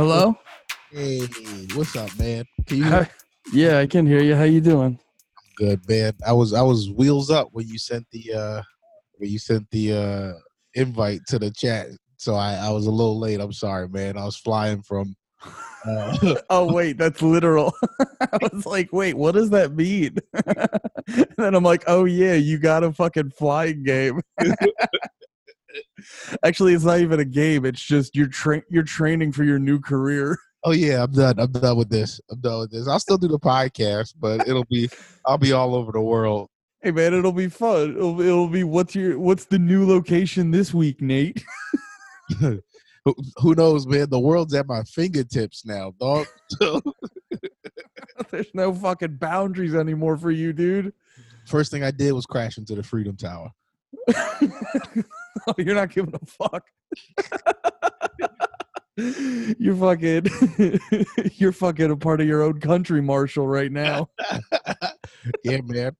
Hello? Hey, what's up, man? Can you hear? Yeah, I can hear you. How you doing? I'm good, man. I was wheels up when you sent the invite to the chat. So I was a little late. I'm sorry, man. I was flying from oh wait, that's literal. I was like, wait, what does that mean? And then I'm like, oh yeah, you got a fucking flying game. Actually, it's not even a game. It's just you're training for your new career. Oh yeah, I'm done with this. I'll still do the podcast, but I'll be all over the world. Hey man, it'll be fun. It'll be what's the new location this week, Nate? Who knows, man? The world's at my fingertips now, dog. There's no fucking boundaries anymore for you, dude. First thing I did was crash into the Freedom Tower. Oh, you're not giving a fuck. You're fucking a part of your own country, Marshall, right now. Yeah, man.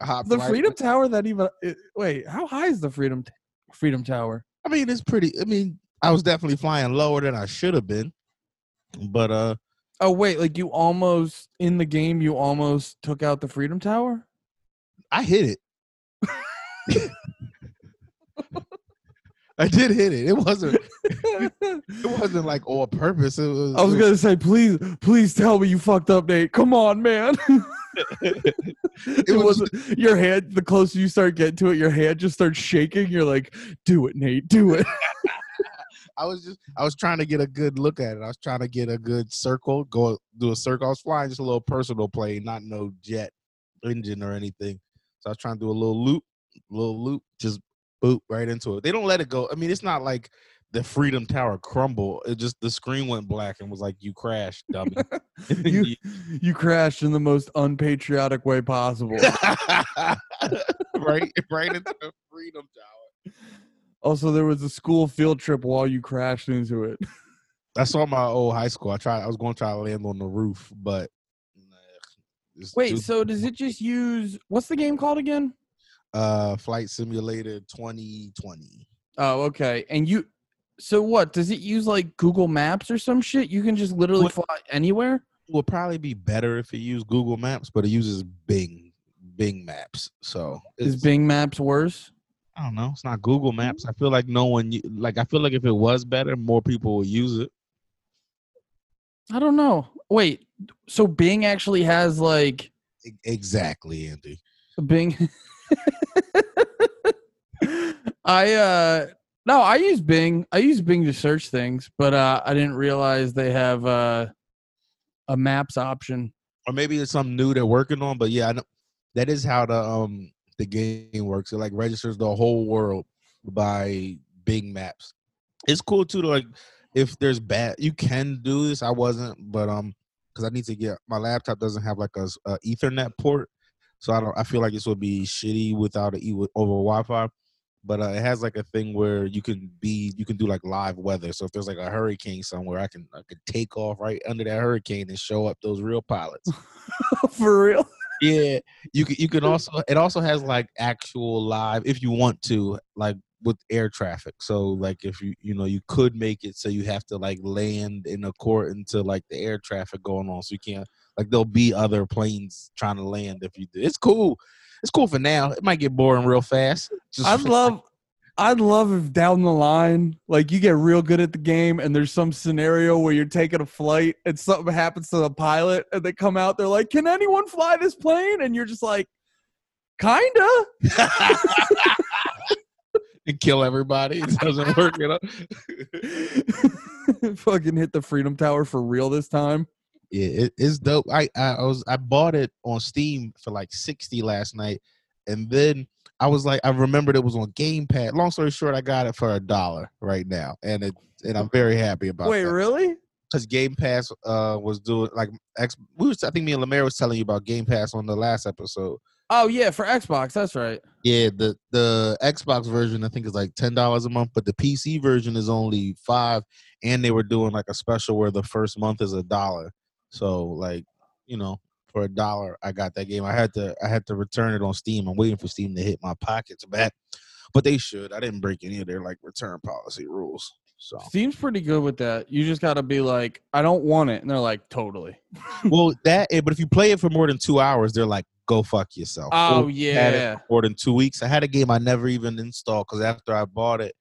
The Freedom Tower that even wait, how high is the Freedom Tower? I mean, it's pretty. I mean, I was definitely flying lower than I should have been, but oh wait, like you almost in the game, you almost took out the Freedom Tower. I hit it. I did hit it. It wasn't like all purpose. It was. I was gonna say, please tell me you fucked up, Nate. Come on, man. It wasn't your hand. The closer you start getting to it, your hand just starts shaking. You're like, do it, Nate. Do it. I was trying to get a good look at it. I was trying to get a good circle, go do a circle. I was flying just a little personal plane, not no jet engine or anything. So I was trying to do a little loop, just boop right into it. They don't let it go. I mean, it's not like the Freedom Tower crumble. It just, the screen went black and was like, you crashed, dummy. you crashed in the most unpatriotic way possible. Right into the Freedom Tower. Also, there was a school field trip while you crashed into it. I saw my old high school. I was going to try to land on the roof, but... Wait, so does it just use... What's the game called again? Flight Simulator 2020. Oh, okay. And you... So what? Does it use, like, Google Maps or some shit? You can just literally fly anywhere? It would probably be better if it used Google Maps, but it uses Bing Maps, so... Is Bing Maps worse? I don't know. It's not Google Maps. I feel like I feel like if it was better, more people would use it. I don't know. Wait, so Bing actually has like... Exactly, Andy. Bing. I use Bing. I use Bing to search things, but I didn't realize they have a maps option. Or maybe it's something new they're working on, but yeah, I know that is how the game works. It like registers the whole world by Bing Maps. It's cool too to like, if there's bad, you can do this. I wasn't, but because I need to get, my laptop doesn't have like a Ethernet port, so I feel like this would be shitty without over Wi-Fi. But it has like a thing where you can do like live weather. So if there's like a hurricane somewhere, I can take off right under that hurricane and show up those real pilots. For real. Yeah, you can also, it also has like actual live, if you want to, like with air traffic. So like if you know, you could make it so you have to like land in according to like the air traffic going on. So you can't, like there'll be other planes trying to land if you do. It's cool. It's cool for now. It might get boring real fast. I'd love if down the line, like you get real good at the game and there's some scenario where you're taking a flight and something happens to the pilot and they come out, they're like, can anyone fly this plane? And you're just like, kinda. And kill everybody. It doesn't work, you know? Fucking hit the Freedom Tower for real this time. Yeah, it's dope. I bought it on Steam for like $60 last night. And then I was like, I remembered it was on Game Pass. Long story short, I got it for $1 right now, and I'm very happy about it. Wait, that. Really? Because Game Pass was doing like I think me and Lemare was telling you about Game Pass on the last episode. Oh yeah, for Xbox, that's right. Yeah, the Xbox version I think is like $10 a month, but the PC version is only $5. And they were doing like a special where the first month is $1. So like, you know. For $1, I got that game. I had to return it on Steam. I'm waiting for Steam to hit my pockets back, but they should. I didn't break any of their like return policy rules. So Steam's pretty good with that. You just got to be like, I don't want it. And they're like, totally. Well, that, but if you play it for more than 2 hours, they're like, go fuck yourself. Oh, yeah. Had it for more than 2 weeks. I had a game I never even installed because after I bought it,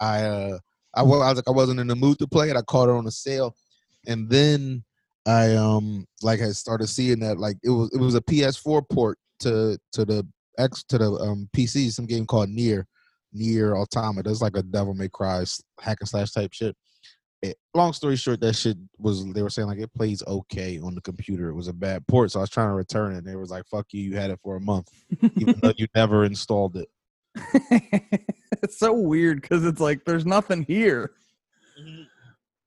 I was like, I wasn't in the mood to play it. I caught it on a sale. And then I like I started seeing that like it was a PS4 port to the PC, some game called Nier Automata. It's like a Devil May Cry hack and slash type shit. Long story short, that shit was, they were saying like it plays okay on the computer. It was a bad port, so I was trying to return it. And they was like, "Fuck you, you had it for a month, even though you never installed it." It's so weird because it's like there's nothing here.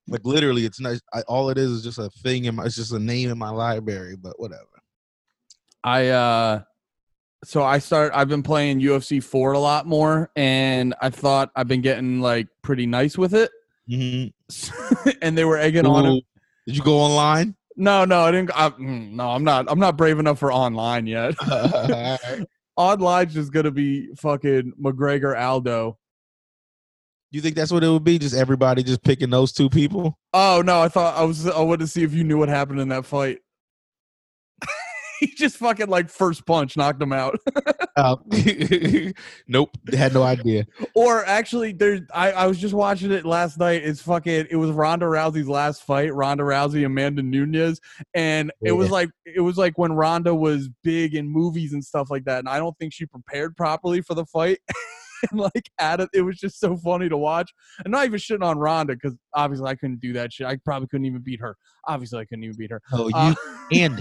Like literally, it's not. All it is just a thing in my. It's just a name in my library, but whatever. I've been playing UFC 4 a lot more, and I thought I've been getting like pretty nice with it. Mm-hmm. And they were egging on it. Did you go online? No, I didn't. I'm not. I'm not brave enough for online yet. Online's just gonna be fucking McGregor Aldo. You think that's what it would be? Just everybody just picking those two people? Oh no, I wanted to see if you knew what happened in that fight. He just fucking like first punch knocked him out. Nope, had no idea. Or actually, I was just watching it last night. It was Ronda Rousey's last fight. Ronda Rousey, Amanda Nunez, and it was like when Ronda was big in movies and stuff like that. And I don't think she prepared properly for the fight. And like it was just so funny to watch. And not even shitting on Ronda, because obviously I couldn't do that shit. I probably couldn't even beat her. Oh, you Andy.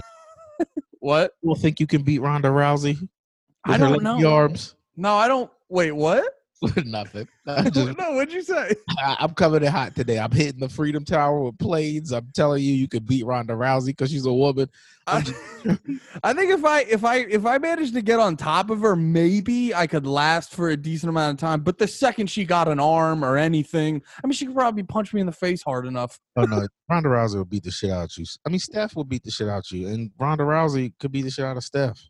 What? You don't think you can beat Ronda Rousey? I don't know. Arms? No, I don't. Wait, what? Nothing. No, what'd you say? I'm coming in hot today. I'm hitting the Freedom Tower with planes. I'm telling you, you could beat Ronda Rousey because she's a woman. I think if I managed to get on top of her, maybe I could last for a decent amount of time. But the second she got an arm or anything, I mean, she could probably punch me in the face hard enough. Oh no, Ronda Rousey will beat the shit out of you. I mean, Steph will beat the shit out of you, and Ronda Rousey could beat the shit out of Steph.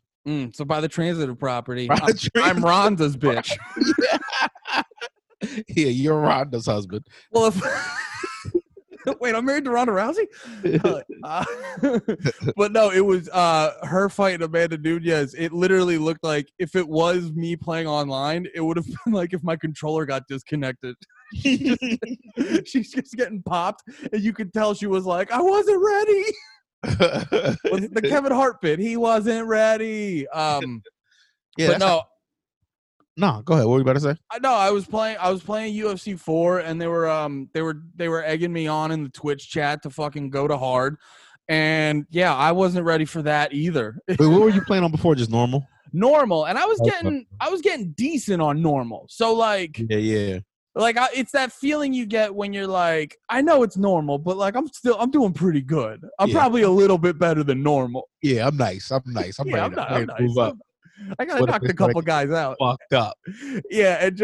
So by the transitive property, I'm Ronda's bitch. Yeah, you're Ronda's husband. Well, wait, I'm married to Ronda Rousey? But no, it was her fight Amanda Nunez. It literally looked like if it was me playing online, it would have been like if my controller got disconnected. She's just getting popped, and you could tell she was like, I wasn't ready. Was the Kevin Hart bit? He wasn't ready. Yeah, but no, go ahead. What were you about to say? No, I was playing UFC 4, and they were egging me on in the Twitch chat to fucking go to hard, and yeah, I wasn't ready for that either. Wait, what were you playing on before? Just normal, and I was getting decent on normal. So like, yeah. Like it's that feeling you get when you're like, I know it's normal, but like I'm doing pretty good. I'm probably a little bit better than normal. Yeah, I'm nice. I'm yeah, ready. I'm nice. Move up. I gotta knock a couple guys out. Fucked up. Yeah, and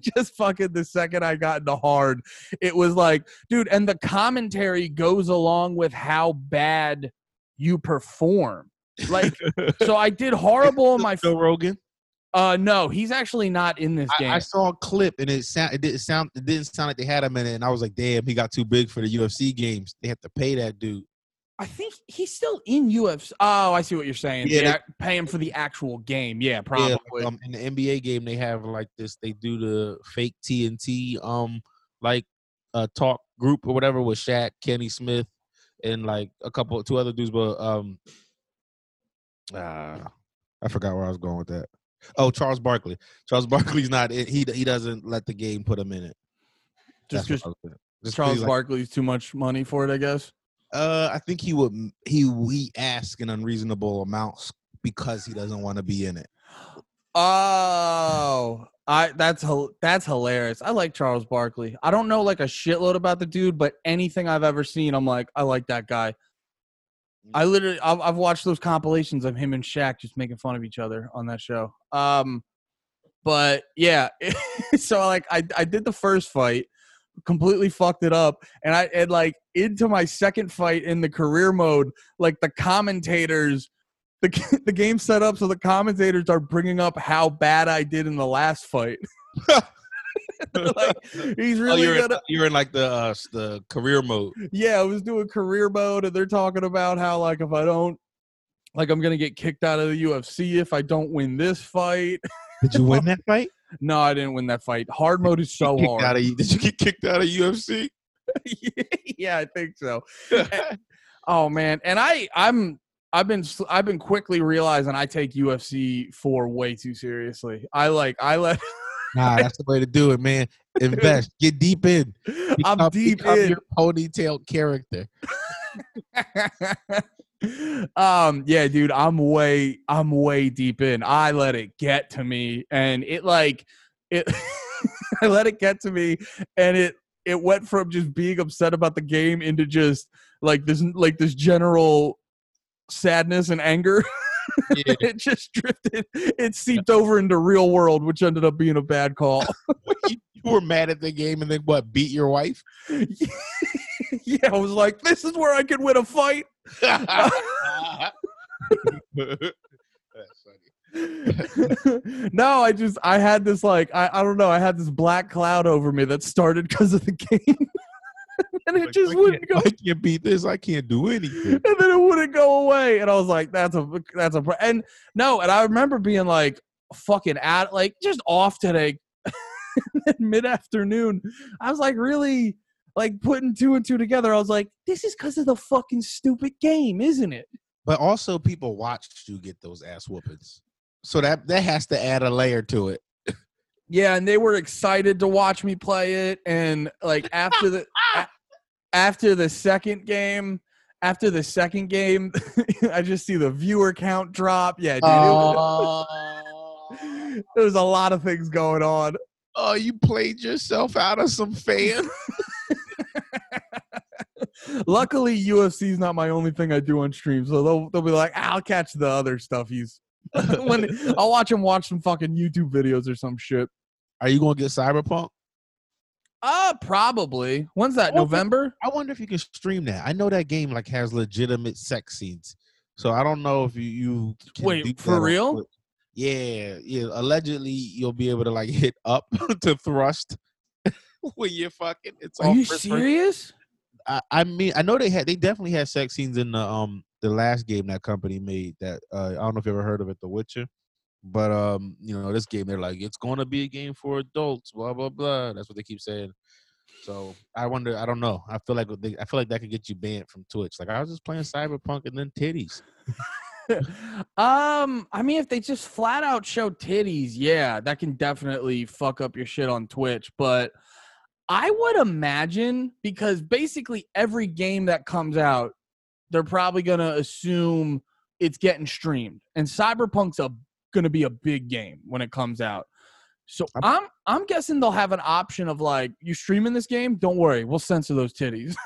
just fucking the second I got into hard, it was like, dude. And the commentary goes along with how bad you perform. Like, so I did horrible in my. Joe Rogan. No, he's actually not in this game. I saw a clip and it didn't sound like they had him in it, and I was like, damn, he got too big for the UFC games. They have to pay that dude. I think he's still in UFC. Oh, I see what you're saying. Yeah, they pay him for the actual game. Yeah, probably. Yeah, like, in the NBA game, they have like this. They do the fake TNT talk group or whatever with Shaq, Kenny Smith, and like two other dudes. But I forgot where I was going with that. Oh, Charles Barkley. Charles Barkley's not in. He doesn't let the game put him in it. Just Charles Barkley's like, too much money for it, I guess. I think we ask an unreasonable amount because he doesn't want to be in it. Oh, that's hilarious. I like Charles Barkley. I don't know like a shitload about the dude, but anything I've ever seen, I'm like, I like that guy. I've watched those compilations of him and Shaq just making fun of each other on that show. But yeah, so like I did the first fight, completely fucked it up, and I into my second fight in the career mode, like the commentators, the game's set up so the commentators are bringing up how bad I did in the last fight. Like, he's really you're in like the career mode. Yeah, I was doing career mode, and they're talking about how like if I don't, like I'm gonna get kicked out of the UFC if I don't win this fight. Did you win that fight? No, I didn't win that fight. Hard mode is so hard. Did you get kicked out of UFC? Yeah, I think so. And, oh man, and I've been quickly realizing I take UFC 4 way too seriously. I let. Nah, that's the way to do it, man. Invest, get deep in. Become your ponytail character. Yeah, dude, I'm way deep in. I let it get to me, and I let it get to me, and it went from just being upset about the game into just like this general sadness and anger. Yeah. It just drifted. It seeped over into real world, which ended up being a bad call. You were mad at the game and then what? Beat your wife? Yeah, I was like, this is where I could win a fight. That's funny. No, I had this like I don't know. I had this black cloud over me that started because of the game. And it just wouldn't go. I can't beat this. I can't do anything. And then it wouldn't go away. And I was like, that's a. And no, and I remember being like, fucking at like just off today, mid afternoon. I was like, really, like putting two and two together. I was like, this is because of the fucking stupid game, isn't it? But also, people watched you get those ass whoopings, so that has to add a layer to it. Yeah, and they were excited to watch me play it, and like after the after the second game, I just see the viewer count drop. Yeah, dude, there was a lot of things going on. Oh, you played yourself out of some fan. Luckily, UFC is not my only thing I do on stream, so they'll be like, I'll catch the other stuff. I'll watch him watch some fucking YouTube videos or some shit. Are you gonna get Cyberpunk? Probably. When's that? November? I wonder if you can stream that. I know that game like has legitimate sex scenes, so I don't know if you can. Wait, for real? Twitch. Yeah. Allegedly, you'll be able to like hit up to thrust when you're fucking. It's all. Are you serious? I mean, I know they definitely had sex scenes in the last game that company made that I don't know if you ever heard of it, The Witcher. But you know, this game, they're like, it's gonna be a game for adults, blah blah blah. That's what they keep saying. So I wonder, I don't know. I feel like that could get you banned from Twitch. Like, I was just playing Cyberpunk and then titties. I mean, if they just flat out show titties, yeah, that can definitely fuck up your shit on Twitch. But I would imagine, because basically every game that comes out, they're probably going to assume it's getting streamed. And Cyberpunk's going to be a big game when it comes out. So I'm guessing they'll have an option of like, you streaming this game? Don't worry, we'll censor those titties.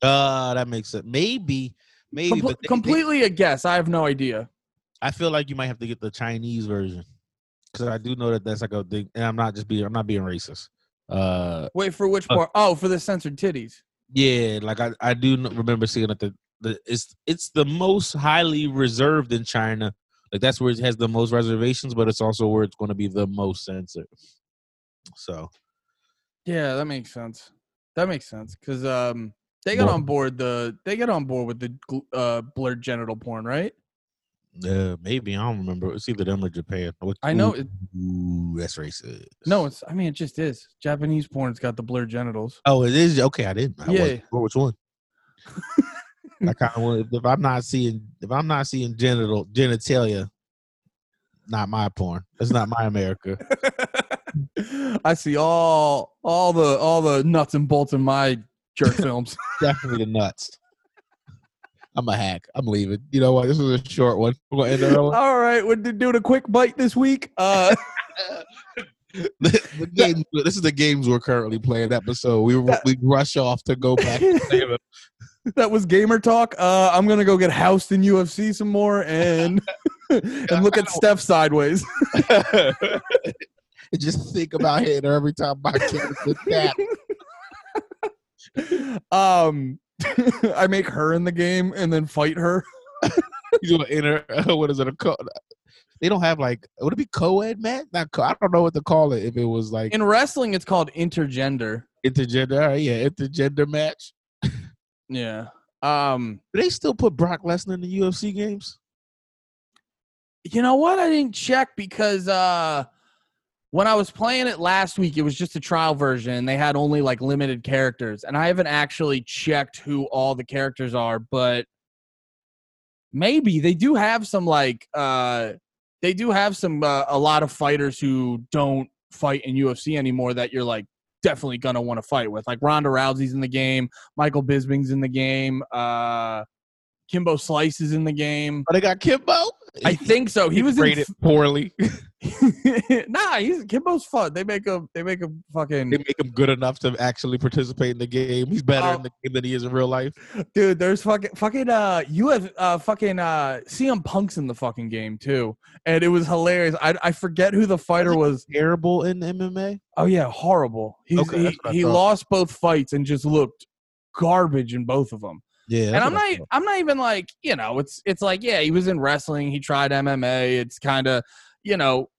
That makes sense. Maybe. Completely a guess. I have no idea. I feel like you might have to get the Chinese version, because I do know that that's like a thing. And I'm not being racist. Wait, for which part? Oh, for the censored titties. Yeah, like I do remember seeing that it's the most highly reserved in China. Like, that's where it has the most reservations, but it's also where it's going to be the most censored. So, yeah, that makes sense. That makes sense, because they got on board with the blurred genital porn, right? Maybe. I don't remember. It's either them or Japan. I know. Ooh, that's racist. No, it's. I mean, it just is. Japanese porn's got the blurred genitals. Oh, it is. Okay, I didn't. Yeah. Which one? I kind of want. If I'm not seeing genitalia, not my porn. That's not my America. I see all the nuts and bolts in my jerk films. Definitely the nuts. I'm a hack. I'm leaving. You know what? This was a short one. We're gonna end it on. All right. We're doing a quick bite this week. The game, this is the games we're currently playing episode. We rush off to go back. That was gamer talk. I'm going to go get housed in UFC some more and look at Steph sideways. Just think about hitting her every time I can with that. I make her in the game and then fight her. You know, in her, what is it? they don't have like, would it be co-ed match? Not co- I don't know what to call it. If it was like in wrestling, it's called intergender. Intergender, all right, yeah, intergender match. Yeah. Do they still put Brock Lesnar in the UFC games? You know what? I didn't check because when I was playing it last week, it was just a trial version. And they had only like limited characters, and I haven't actually checked who all the characters are, but maybe they do have some like they do have some a lot of fighters who don't fight in UFC anymore that you're like definitely gonna want to fight with. Like Ronda Rousey's in the game, Michael Bisping's in the game, Kimbo Slice is in the game. Oh, they got Kimbo? I think so. He was rated poorly. Nah, Kimbo's fun. They make him good enough to actually participate in the game. He's better in the game than he is in real life. Dude, there's CM Punk's in the fucking game too, and it was hilarious. I forget who the fighter was. Terrible in MMA. Oh yeah, horrible. He lost both fights and just looked garbage in both of them. Yeah, and I'm not even like, you know, it's like, yeah, he was in wrestling, he tried MMA, it's kind of, you know,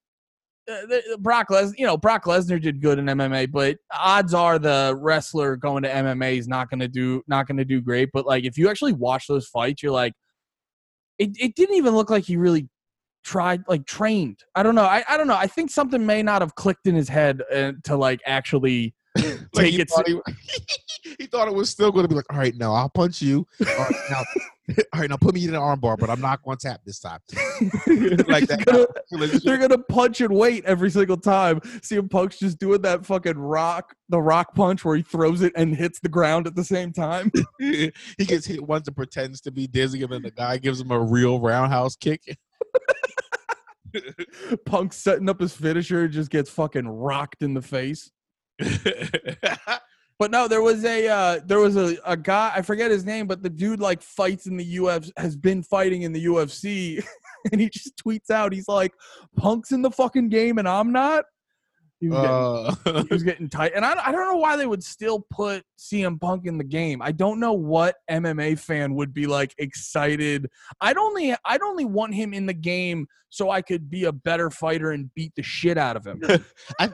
Brock Lesnar did good in MMA, but odds are the wrestler going to MMA is not going to do great. But like, if you actually watch those fights, you're like, it didn't even look like he really tried, like trained. I don't know. I think something may not have clicked in his head to like actually. Like he thought it was still going to be like, all right, now I'll punch you. All right, now put me in an armbar, but I'm not going to tap this time. Like that. They're going to punch and wait every single time. CM Punk's just doing that fucking rock punch where he throws it and hits the ground at the same time. He gets hit once and pretends to be dizzy, and then the guy gives him a real roundhouse kick. Punk's setting up his finisher, just gets fucking rocked in the face. But no, there was a guy, I forget his name, but the dude like fights in the UFC, has been fighting in the UFC, and he just tweets out, he's like, Punk's in the fucking game and I'm not. He was getting tight, and I don't know why they would still put CM Punk in the game. I don't know what MMA fan would be like excited. I'd only want him in the game so I could be a better fighter and beat the shit out of him.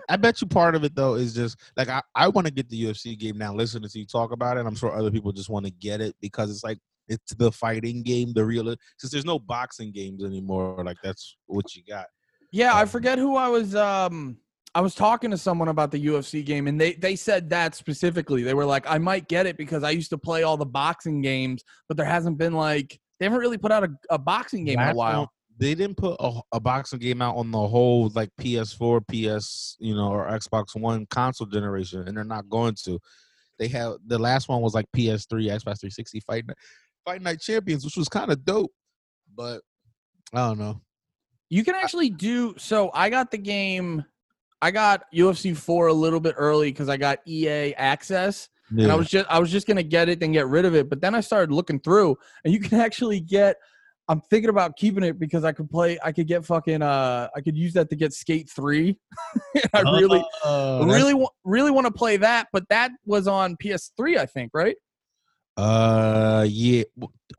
I bet you part of it though is just like I want to get the UFC game now. Listening to you talk about it, I'm sure other people just want to get it because it's like it's the fighting game, the real. Since there's no boxing games anymore, like that's what you got. Yeah, I forget who I was. I was talking to someone about the UFC game, and they said that specifically. They were like, I might get it because I used to play all the boxing games, but there hasn't been like – they haven't really put out a boxing game in a while. They didn't put a boxing game out on the whole like PS4, PS, you know, or Xbox One console generation, and they're not going to. They have – the last one was like PS3, Xbox 360 Fight Night Champions, which was kind of dope, but I don't know. You can actually do – so I got the game – I got UFC 4 a little bit early because I got EA Access, yeah. And I was just gonna get it then get rid of it. But then I started looking through, and you can actually get. I'm thinking about keeping it because I could use that to get Skate 3. I really want to play that, but that was on PS3, I think, right? Yeah.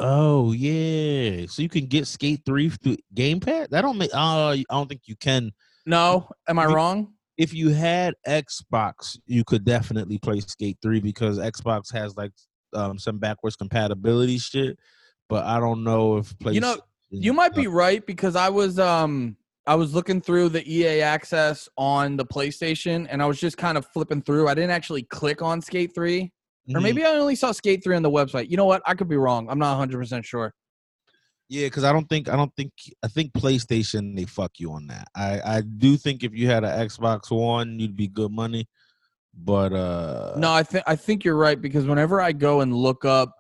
Oh yeah. So you can get Skate 3 through Game Pass. That don't make. I don't think you can. No, am I wrong? If you had Xbox, you could definitely play Skate 3 because Xbox has like some backwards compatibility shit. But I don't know if PlayStation. You know, you might be right because I was looking through the EA Access on the PlayStation, and I was just kind of flipping through. I didn't actually click on Skate 3, or maybe I only saw Skate 3 on the website. You know what? I could be wrong. I'm not 100% sure. Yeah, because I think PlayStation, they fuck you on that. I do think if you had an Xbox One, you'd be good money. But no, I think you're right because whenever I go and look up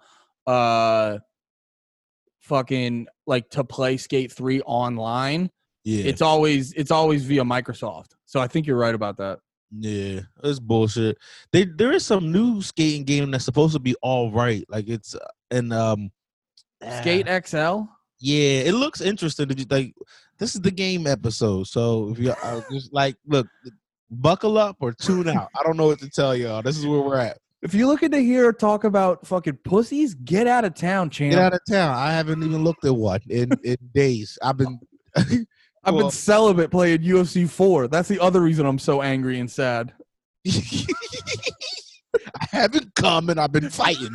fucking like to play Skate 3 online, yeah, it's always via Microsoft. So I think you're right about that. Yeah, it's bullshit. There is some new skating game that's supposed to be all right. Like it's and Skate XL? Yeah, it looks interesting. Did you like this is the game episode? So if you just like look, buckle up or tune out. I don't know what to tell y'all. This is where we're at. If you're looking to hear talk about fucking pussies, get out of town, champ. Get out of town. I haven't even looked at one in days. I've been I've been celibate playing UFC 4. That's the other reason I'm so angry and sad. I haven't come and I've been fighting.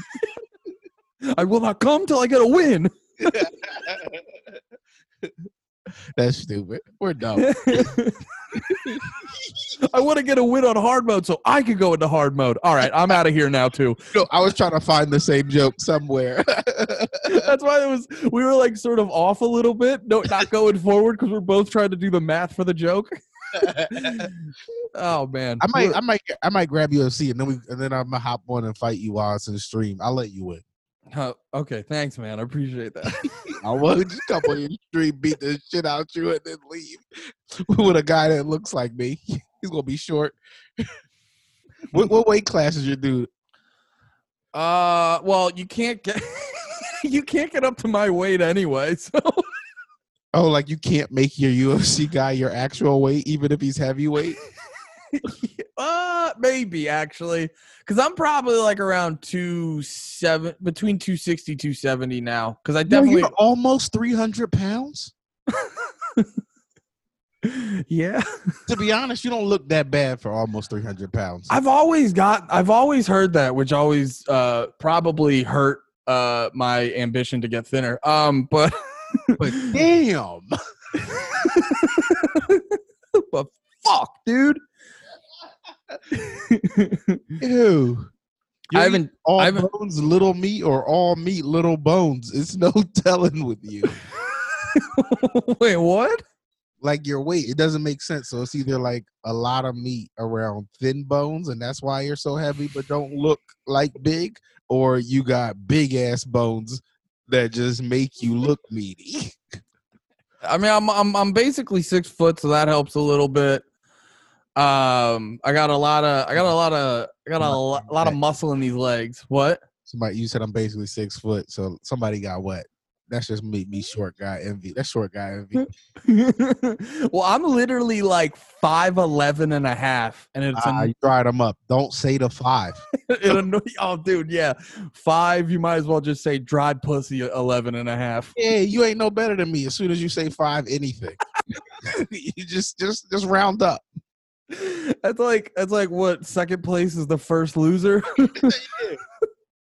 I will not come till I get a win. That's stupid. We're dumb. I want to get a win on hard mode so I can go into hard mode. All right, I'm out of here now too. No, I was trying to find the same joke somewhere. That's why it was. We were like sort of off a little bit. No, not going forward because we're both trying to do the math for the joke. Oh man, I might grab UFC and then I'm gonna hop on and fight you while it's in the stream. I'll let you win. Okay, thanks, man. I appreciate that. I will just come on your stream, beat the shit out you, and then leave with a guy that looks like me. He's gonna be short. What weight class is your dude? Well, you can't get up to my weight anyway. So, oh, like you can't make your UFC guy your actual weight, even if he's heavyweight. Maybe actually, because I'm probably like around 270, between 260 270 now. Because I definitely you're almost 300 pounds. Yeah. To be honest, you don't look that bad for almost 300 pounds. I've always heard that, which always probably hurt my ambition to get thinner. But damn. But fuck, dude. Ew. I haven't bones little meat or all meat little bones. It's no telling with you. Wait, what? Like your weight, it doesn't make sense. So it's either like a lot of meat around thin bones, and that's why you're so heavy but don't look like big, or you got big ass bones that just make you look meaty. I mean, I'm basically 6 foot, so that helps a little bit. I got a lot of muscle in these legs. What? Somebody, you said I'm basically 6 foot, so somebody got what? That's just me short guy envy. That's short guy envy. Well, I'm literally like 5'11" and a half, and it's you dried them up. Don't say the five. It'll annoy. Oh, dude, yeah, five. You might as well just say dried pussy 11 and a half. Yeah, you ain't no better than me. As soon as you say five, anything, you just round up. That's like what, second place is the first loser?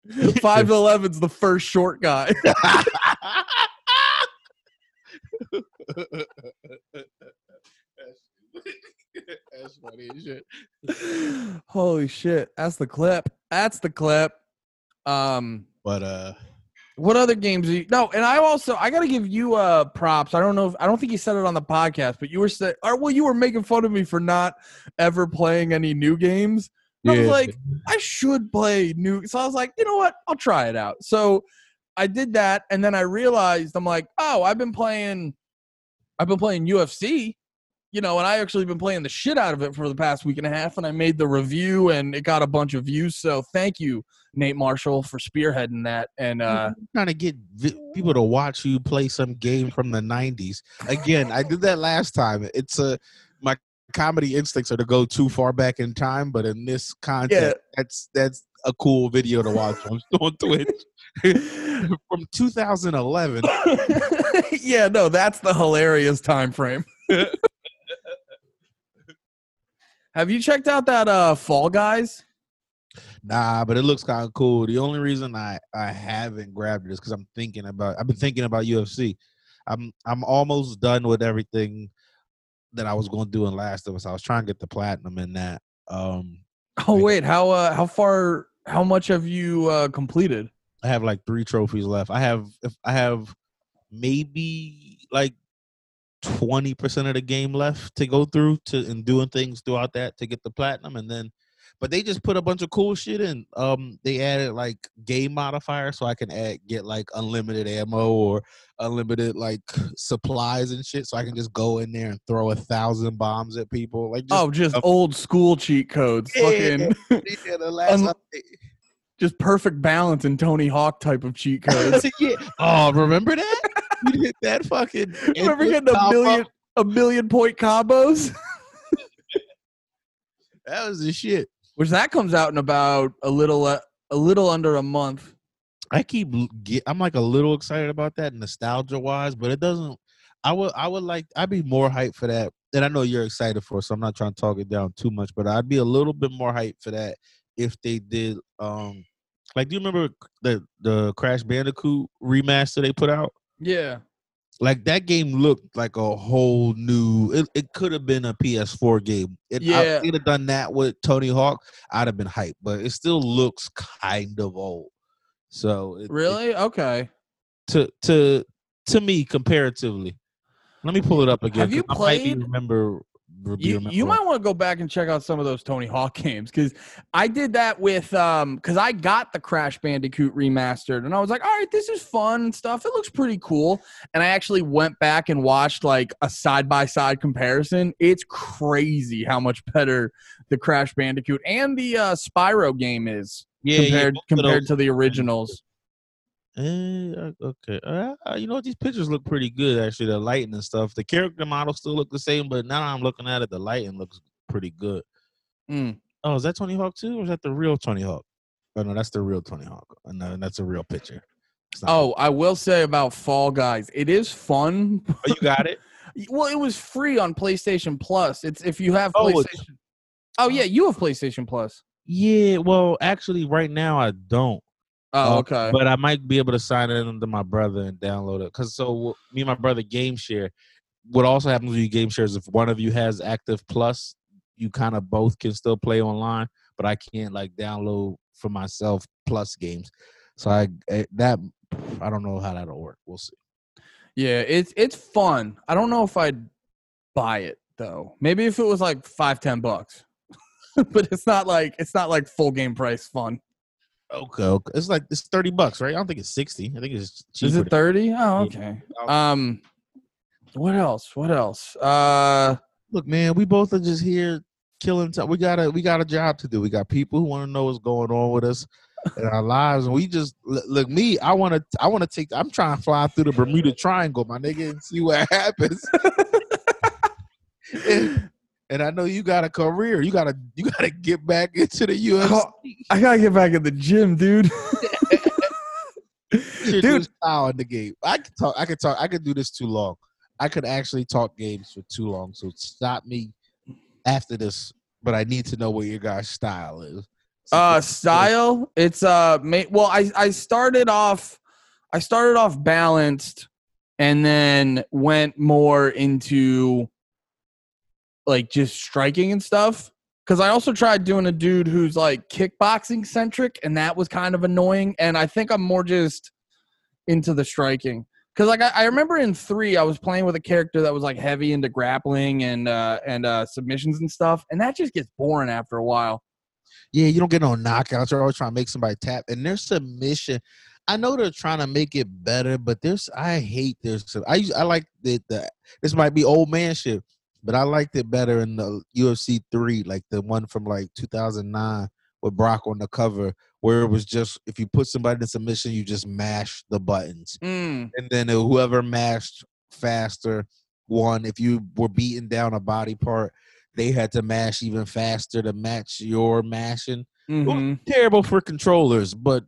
5'11's the first short guy. That's funny as shit. Holy shit. That's the clip. But what other games are you? No, and I got to give you props. I don't think you said it on the podcast, but you were saying, or well, you were making fun of me for not ever playing any new games. And yeah. I was like, I should play new. So I was like, you know what? I'll try it out. So I did that, and then I realized I'm like, oh, I've been playing UFC, you know, and I actually been playing the shit out of it for the past week and a half, and I made the review, and it got a bunch of views. So thank you, Nate Marshall, for spearheading that. And I'm trying to get people to watch you play some game from the 90s again. I did that last time. It's my comedy instincts are to go too far back in time, but in this context, yeah. That's a cool video to watch on Twitch from 2011. Yeah, no, that's the hilarious time frame. Have you checked out that Fall Guys? Nah, but it looks kind of cool. The only reason I haven't grabbed it is because I've been thinking about UFC. I'm almost done with everything that I was going to do in Last of Us. I was trying to get the platinum in that. Wait, how much have you completed? I have like 3 trophies left. I have maybe like 20% of the game left to go through and doing things throughout that to get the platinum, and then. But they just put a bunch of cool shit in. They added like game modifier, so I can get like unlimited ammo or unlimited like supplies and shit. So I can just go in there and throw 1,000 bombs at people. Like just old school cheat codes. Yeah, fucking yeah, the last just perfect balance and Tony Hawk type of cheat codes. Yeah. Oh, remember that? You did that fucking. Remember getting a million point combos? That was the shit. Which that comes out in about a little under a month. I'm like a little excited about that nostalgia wise, but it doesn't. I'd be more hyped for that. And I know you're excited for it, so I'm not trying to talk it down too much, but I'd be a little bit more hyped for that if they did. Like, do you remember the Crash Bandicoot remaster they put out? Yeah. Like, that game looked like a whole new... It could have been a PS4 game. If they'd have done that with Tony Hawk, I'd have been hyped. But it still looks kind of old. So... Okay. To me, comparatively. Let me pull it up again. Have you played... You might want to go back and check out some of those Tony Hawk games, because I did that with because I got the Crash Bandicoot remastered and I was like, all right, this is fun and stuff. It looks pretty cool. And I actually went back and watched like a side-by-side comparison. It's crazy how much better the Crash Bandicoot and the Spyro game is compared to the originals. Okay. You know what? These pictures look pretty good, actually. The lighting and stuff. The character model still look the same, but now I'm looking at it, the lighting looks pretty good. Mm. Oh, is that Tony Hawk too, or is that the real Tony Hawk? Oh no, that's the real Tony Hawk. No, that's a real picture. I will say about Fall Guys, it is fun. Oh, you got it? Well, it was free on PlayStation Plus. It's if you have PlayStation. Oh yeah, you have PlayStation Plus. Yeah. Well, actually, right now I don't. Oh, okay. But I might be able to sign in to my brother and download it. Because me and my brother game share. What also happens when you game share is if one of you has Active Plus, you kind of both can still play online. But I can't, like, download for myself Plus games. So I don't know how that'll work. We'll see. Yeah, it's fun. I don't know if I'd buy it, though. Maybe if it was, like, $5-$10. But it's not like full game price fun. Okay. It's $30, right? I don't think it's 60. I think it's cheaper. Is it 30? Oh, okay. Yeah. What else? Look, man, we both are just here killing time. We got a job to do. We got people who want to know what's going on with us in our lives, and we just look. Me, I want to take. I'm trying to fly through the Bermuda Triangle, my nigga, and see what happens. And I know you got a career. You gotta get back into the UFC. I gotta get back in the gym, dude. Dude, style in the game. I could talk. I could do this too long. I could actually talk games for too long. So stop me after this. But I need to know what your guys' style is. Style. It's well, I started off balanced, and then went more into, like, just striking and stuff, because I also tried doing a dude who's like kickboxing centric, and that was kind of annoying. And I think I'm more just into the striking, because like I remember in 3 I was playing with a character that was like heavy into grappling and submissions and stuff, and that just gets boring after a while. Yeah, you don't get no knockouts. You're always trying to make somebody tap, and their submission, I know they're trying to make it better, but I hate this. I like that. This might be old man shit, but I liked it better in the UFC 3, like the one from like 2009 with Brock on the cover, where it was just, if you put somebody in submission, you just mash the buttons. Mm. And then whoever mashed faster won. If you were beating down a body part, they had to mash even faster to match your mashing. Mm-hmm. It was terrible for controllers, but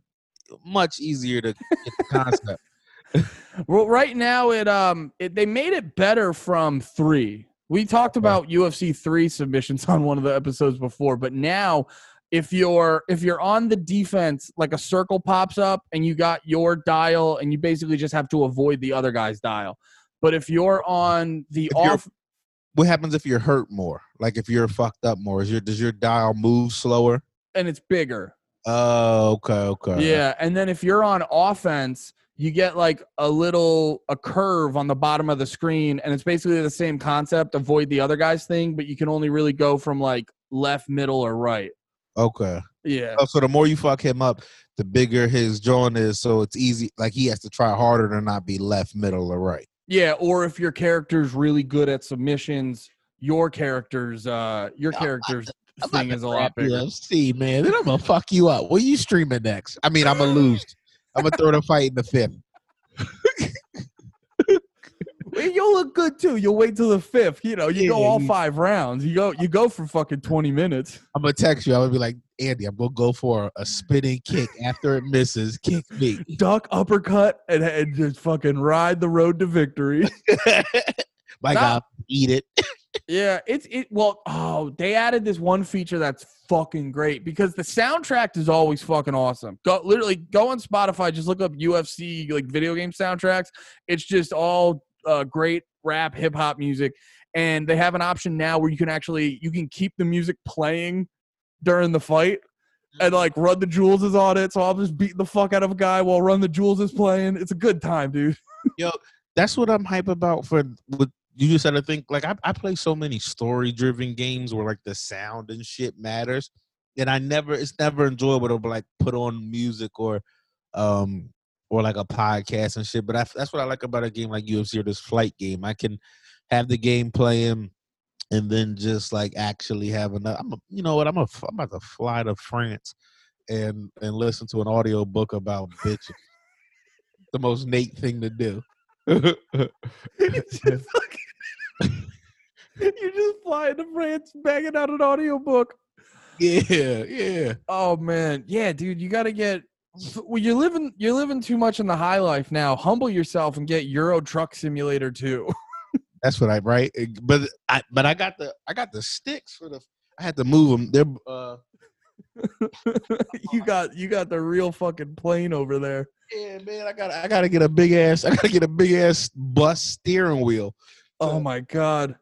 much easier to get the concept. Well, right now they made it better from 3. We talked about UFC 3 submissions on one of the episodes before, but now if you're on the defense, like a circle pops up and you got your dial, and you basically just have to avoid the other guy's dial. But if you're on the off, what happens if you're hurt more? Like if you're fucked up more, does your dial move slower? And it's bigger. Oh, okay. Yeah, and then if you're on offense, you get like a curve on the bottom of the screen, and it's basically the same concept, avoid the other guy's thing, but you can only really go from like left, middle, or right. Okay. Yeah. So the more you fuck him up, the bigger his joint is, so it's easy. Like he has to try harder to not be left, middle, or right. Yeah, or if your character's really good at submissions, your character's thing is a lot bigger. UFC, man, then I'm gonna fuck you up. What are you streaming next? I mean, I'm gonna lose. I'm going to throw the fight in the 5th. You'll look good too. You'll wait till the fifth. You know, you go all 5 rounds. You go for fucking 20 minutes. I'm gonna text you. I'm gonna be like, Andy, I'm gonna go for a spinning kick. After it misses, kick me. Duck, uppercut, and just fucking ride the road to victory. Like, I'll eat it. Yeah, they added this one feature that's fucking great because the soundtrack is always fucking awesome. Go on Spotify, just look up UFC like video game soundtracks. It's just all great rap, hip hop music, and they have an option now where you can keep the music playing during the fight. And like Run the Jewels is on it, so I'll just beat the fuck out of a guy while Run the Jewels is playing. It's a good time, dude. Yo, that's what I'm hype about with. You just had to think, like, I play so many story-driven games where, like, the sound and shit matters, and it's never enjoyable to, like, put on music or like, a podcast and shit, but that's what I like about a game like UFC or this flight game. I can have the game playing and then just, like, actually have another... you know what? I'm about to fly to France and listen to an audiobook about bitches. The most Nate thing to do. You're just flying to France, banging out an audiobook. Yeah. Oh man, yeah, dude. You gotta get. Well, you're living too much in the high life now. Humble yourself and get Euro Truck Simulator 2. That's what right. But I got the sticks for the. I had to move them. They're. You got the real fucking plane over there. Yeah, man. I gotta get a big ass. I gotta get a big ass bus steering wheel. Oh my god.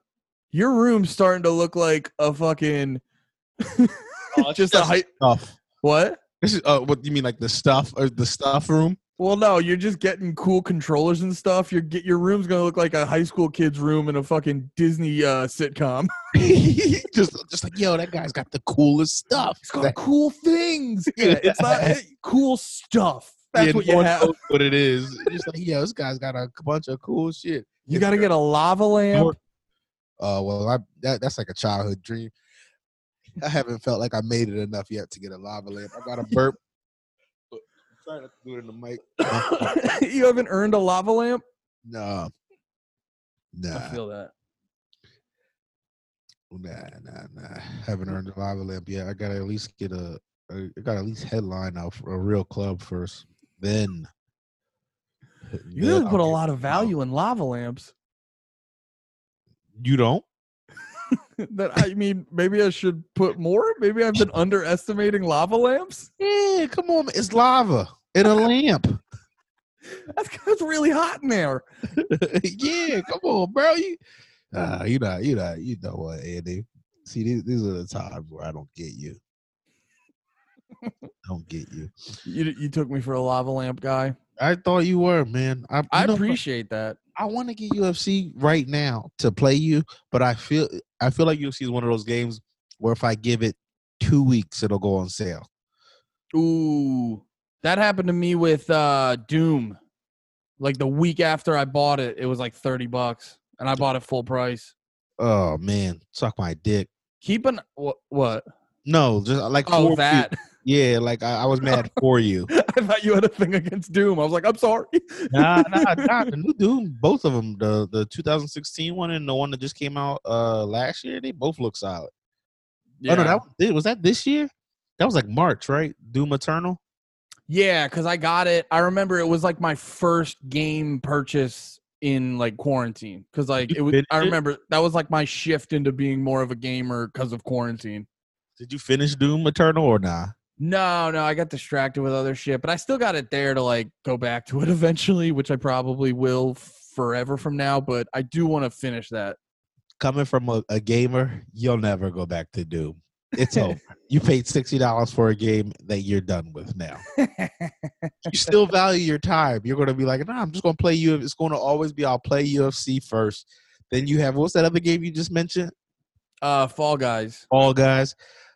Your room's starting to look like a fucking just a hype stuff. What? This is what you mean, like the stuff room? Well, no, you're just getting cool controllers and stuff. Your room's gonna look like a high school kid's room in a fucking Disney sitcom. just like, yo, that guy's got the coolest stuff. He's got cool things. Yeah, it's not cool stuff. That's what you have. What it is? Just like, yo, this guy's got a bunch of cool shit. You gotta get a lava lamp. That's like a childhood dream. I haven't felt like I made it enough yet to get a lava lamp. I got a burp. I'm trying to do it in the mic. You haven't earned a lava lamp? No. I feel that. Nah. Haven't earned a lava lamp yet. I gotta at least get headline out for a real club first. Then. You really put a lot of value in lava lamps. You don't? Maybe I should put more. Maybe I've been underestimating lava lamps. Yeah, come on. It's lava in a lamp. That's really hot in there. Yeah, come on, bro. You know what, Andy? See, these are the times where I don't get you. You took me for a lava lamp guy. I thought you were, man. I appreciate that. I want to get UFC right now to play you, but I feel like UFC is one of those games where if I give it 2 weeks, it'll go on sale. Ooh, that happened to me with Doom. Like the week after I bought it, it was like $30, and I bought it full price. Oh man, suck my dick. Keep an what? No, just like oh that. Weeks. Yeah, like I was mad for you. I thought you had a thing against Doom. I was like, I'm sorry. Nah. The new Doom, both of them, the 2016 one and the one that just came out last year, they both look solid. Yeah. Oh, no, was that this year? That was like March, right? Doom Eternal? Yeah, because I got it. I remember it was like my first game purchase in like quarantine. Because like I remember that was like my shift into being more of a gamer because of quarantine. Did you finish Doom Eternal or nah? No, I got distracted with other shit, but I still got it there to like go back to it eventually, which I probably will forever from now, but I do want to finish that. Coming from a gamer, you'll never go back to Doom. It's over. You paid $60 for a game that you're done with now. You still value your time. You're going to be like, nah, I'm just going to play UFC. It's going to always be, I'll play UFC first. Then you have, what's that other game you just mentioned? Fall Guys. Fall Guys.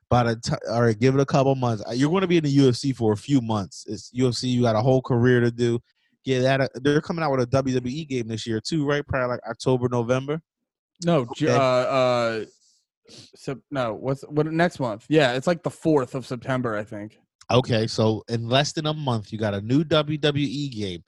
By the time, all right, give it a couple months. You're going to be in the UFC for a few months. It's UFC. You got a whole career to do. Yeah, they're coming out with a WWE game this year too, right? Probably like October, November. No, okay. Next month? Yeah, it's like the 4th of September, I think. Okay, so in less than a month, you got a new WWE game.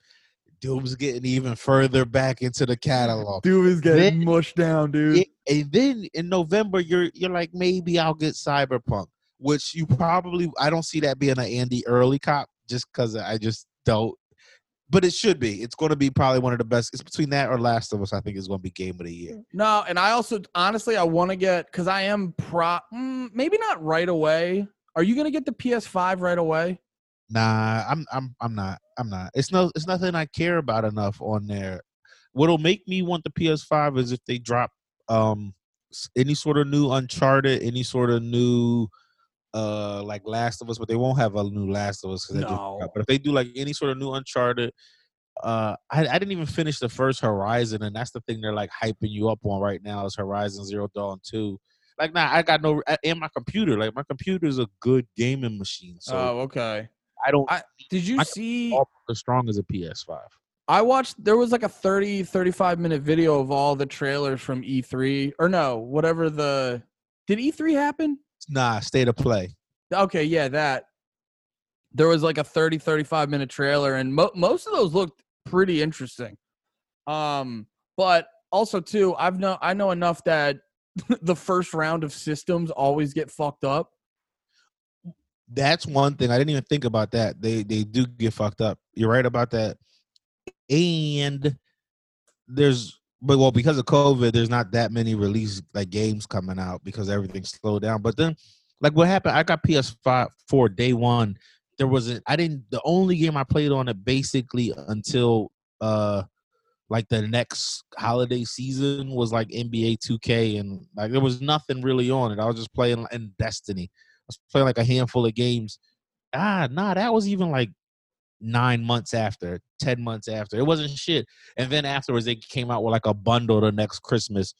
Doom's getting even further back into the catalog. Doom is getting mushed down, dude. And then in November, you're like, maybe I'll get Cyberpunk, which you probably, I don't see that being an Andy early cop just because I just don't. But it should be. It's going to be probably one of the best. It's between that or Last of Us, I think, is going to be Game of the Year. No, and I also, honestly, I want to get, because I am maybe not right away. Are you going to get the PS5 right away? Nah, I'm not. It's nothing I care about enough on there. What'll make me want the PS5 is if they drop any sort of new Uncharted, any sort of new like Last of Us, but they won't have a new Last of Us. But if they do like any sort of new Uncharted, I didn't even finish the first Horizon, and that's the thing they're like hyping you up on right now is Horizon Zero Dawn 2. Like, nah, I got no, and my computer. Like, my computer's a good gaming machine. So okay. Did you see? As strong as a PS5. I watched. There was like a 35 minute video of all the trailers from E3 or no, whatever the. Did E3 happen? Nah, State of Play. Okay, yeah, that. There was like a 35 minute trailer, and most of those looked pretty interesting. But also too, I know enough that. The first round of systems always get fucked up. That's one thing. I didn't even think about that. They do get fucked up. You're right about that. And because of COVID, there's not that many release like games coming out because everything's slowed down. But then like what happened, I got PS5 for day one. There wasn't, the only game I played on it basically until, like the next holiday season was like NBA 2K, and like there was nothing really on it. I was just playing in Destiny. I was playing like a handful of games. That was even like 9 months after, 10 months after. It wasn't shit. And then afterwards, they came out with like a bundle the next Christmas.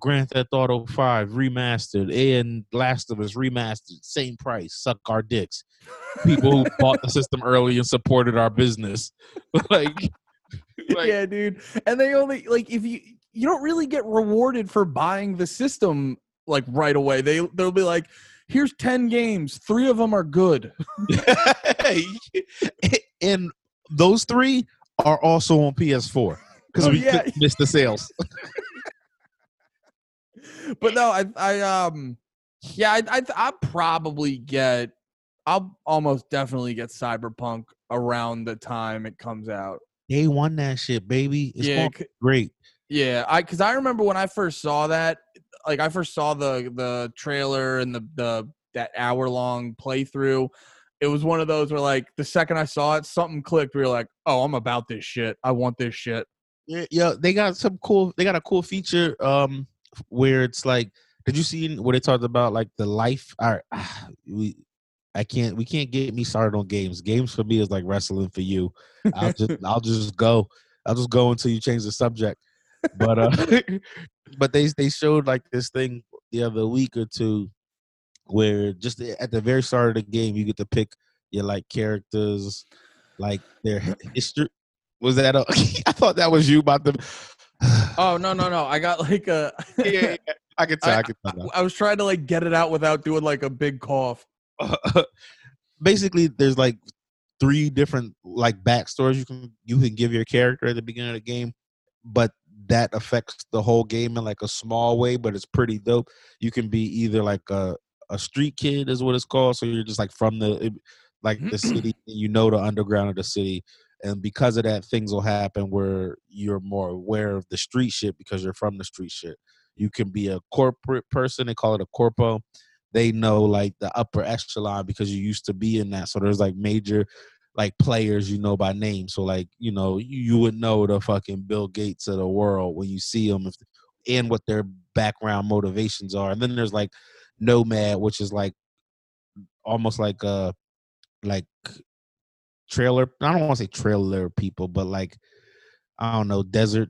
Grand Theft Auto 5 remastered and Last of Us remastered, same price. Suck our dicks. People who bought the system early and supported our business, like. Like, yeah, dude. And they only like if you don't really get rewarded for buying the system like right away. They'll be like, here's 10 games, 3 of them are good. And those 3 are also on PS4 because couldn't miss the sales. But no, I'll almost definitely get Cyberpunk around the time it comes out. They won that shit, baby. It's great. Yeah, because I remember when I first saw that, like I first saw the trailer and the that hour-long playthrough. It was one of those where like the second I saw it, something clicked. We were like, oh, I'm about this shit. I want this shit. Yeah, they got a cool feature where it's like, did you see where they talked about like the life? We can't get me started on games. Games for me is like wrestling for you. I'll just go until you change the subject. But but they showed like this thing the other week or two where just at the very start of the game you get to pick your like characters, like their history. Was that I thought that was you about them. Oh no! I got like a yeah. I can tell. I was trying to like get it out without doing like a big cough. Basically there's like 3 different like backstories you can give your character at the beginning of the game, but that affects the whole game in like a small way, but it's pretty dope. You can be either like a street kid is what it's called, so you're just like from the city, and you know the underground of the city, and because of that things will happen where you're more aware of the street shit because you're from the street shit. You can be a corporate person, they call it a corpo. They know like the upper echelon because you used to be in that. So there's like major like players you know by name. So like, you know, you would know the fucking Bill Gates of the world when you see them and what their background motivations are. And then there's like Nomad, which is like almost like a like trailer. I don't want to say trailer people, but like, I don't know, desert.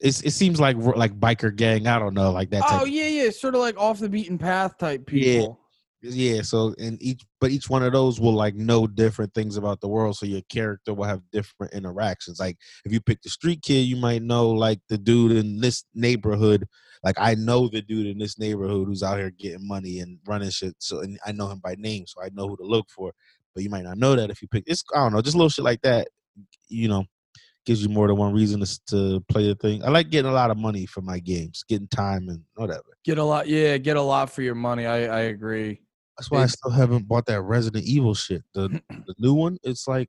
It seems like biker gang. I don't know, like that. Type. Oh yeah, sort of like off the beaten path type people. Yeah. So each one of those will like know different things about the world. So your character will have different interactions. Like if you pick the street kid, you might know like the dude in this neighborhood. Like I know the dude in this neighborhood who's out here getting money and running shit. So and I know him by name, so I know who to look for. But you might not know that if you pick this. I don't know, just little shit like that. you know, gives you more than one reason to play the thing. I like getting a lot of money for my games, getting time and whatever. Get a lot, yeah, get a lot for your money. I agree. That's why I still haven't bought that Resident Evil shit. The new one, it's like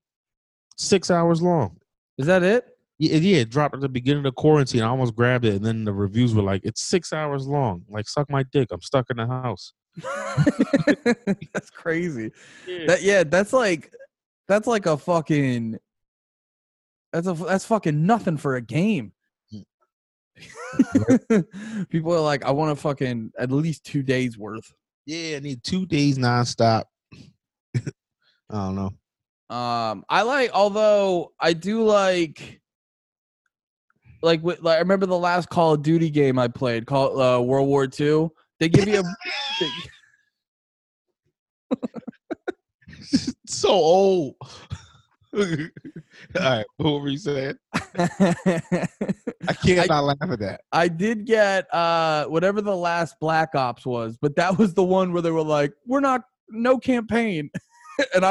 6 hours long. Is that it? Yeah, it dropped at the beginning of quarantine. I almost grabbed it, and then the reviews were like, it's 6 hours long. Like, suck my dick. I'm stuck in the house. That's crazy. Yeah. That's fucking nothing for a game. People are like, I want to fucking at least 2 days worth. Yeah, I need 2 days nonstop. I don't know. I remember the last Call of Duty game I played, World War II. They give you so old. All right, what were you saying? I can't not laugh at that. I did get whatever the last Black Ops was, but that was the one where they were like, no campaign. And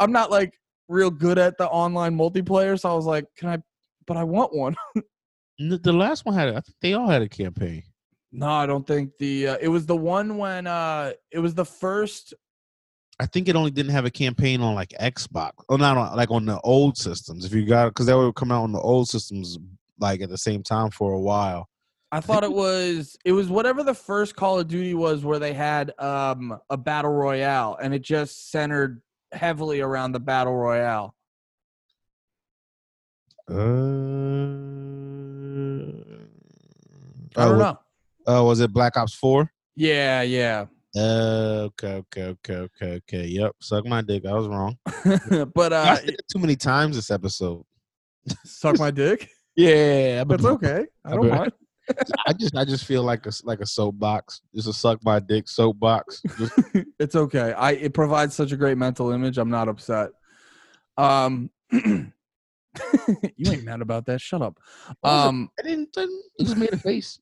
I'm not like real good at the online multiplayer, so I was like, but I want one. The last one I think they all had a campaign. No, I don't think it was the one when it was the first. I think it only didn't have a campaign on like Xbox, or not on, like on the old systems. If you got, because that would come out on the old systems like at the same time for a while. I thought it was whatever the first Call of Duty was, where they had a battle royale, and it just centered heavily around the battle royale. I don't know. Oh, was it Black Ops 4? Yeah, yeah. Okay. Yep, suck my dick. I was wrong. But I said it too many times this episide. Suck my dick? Yeah, but it's okay. I don't mind. I just feel like a soapbox. Just a suck my dick soapbox. It's okay. It provides such a great mental image. I'm not upset. You ain't mad about that. Shut up. I just made a face.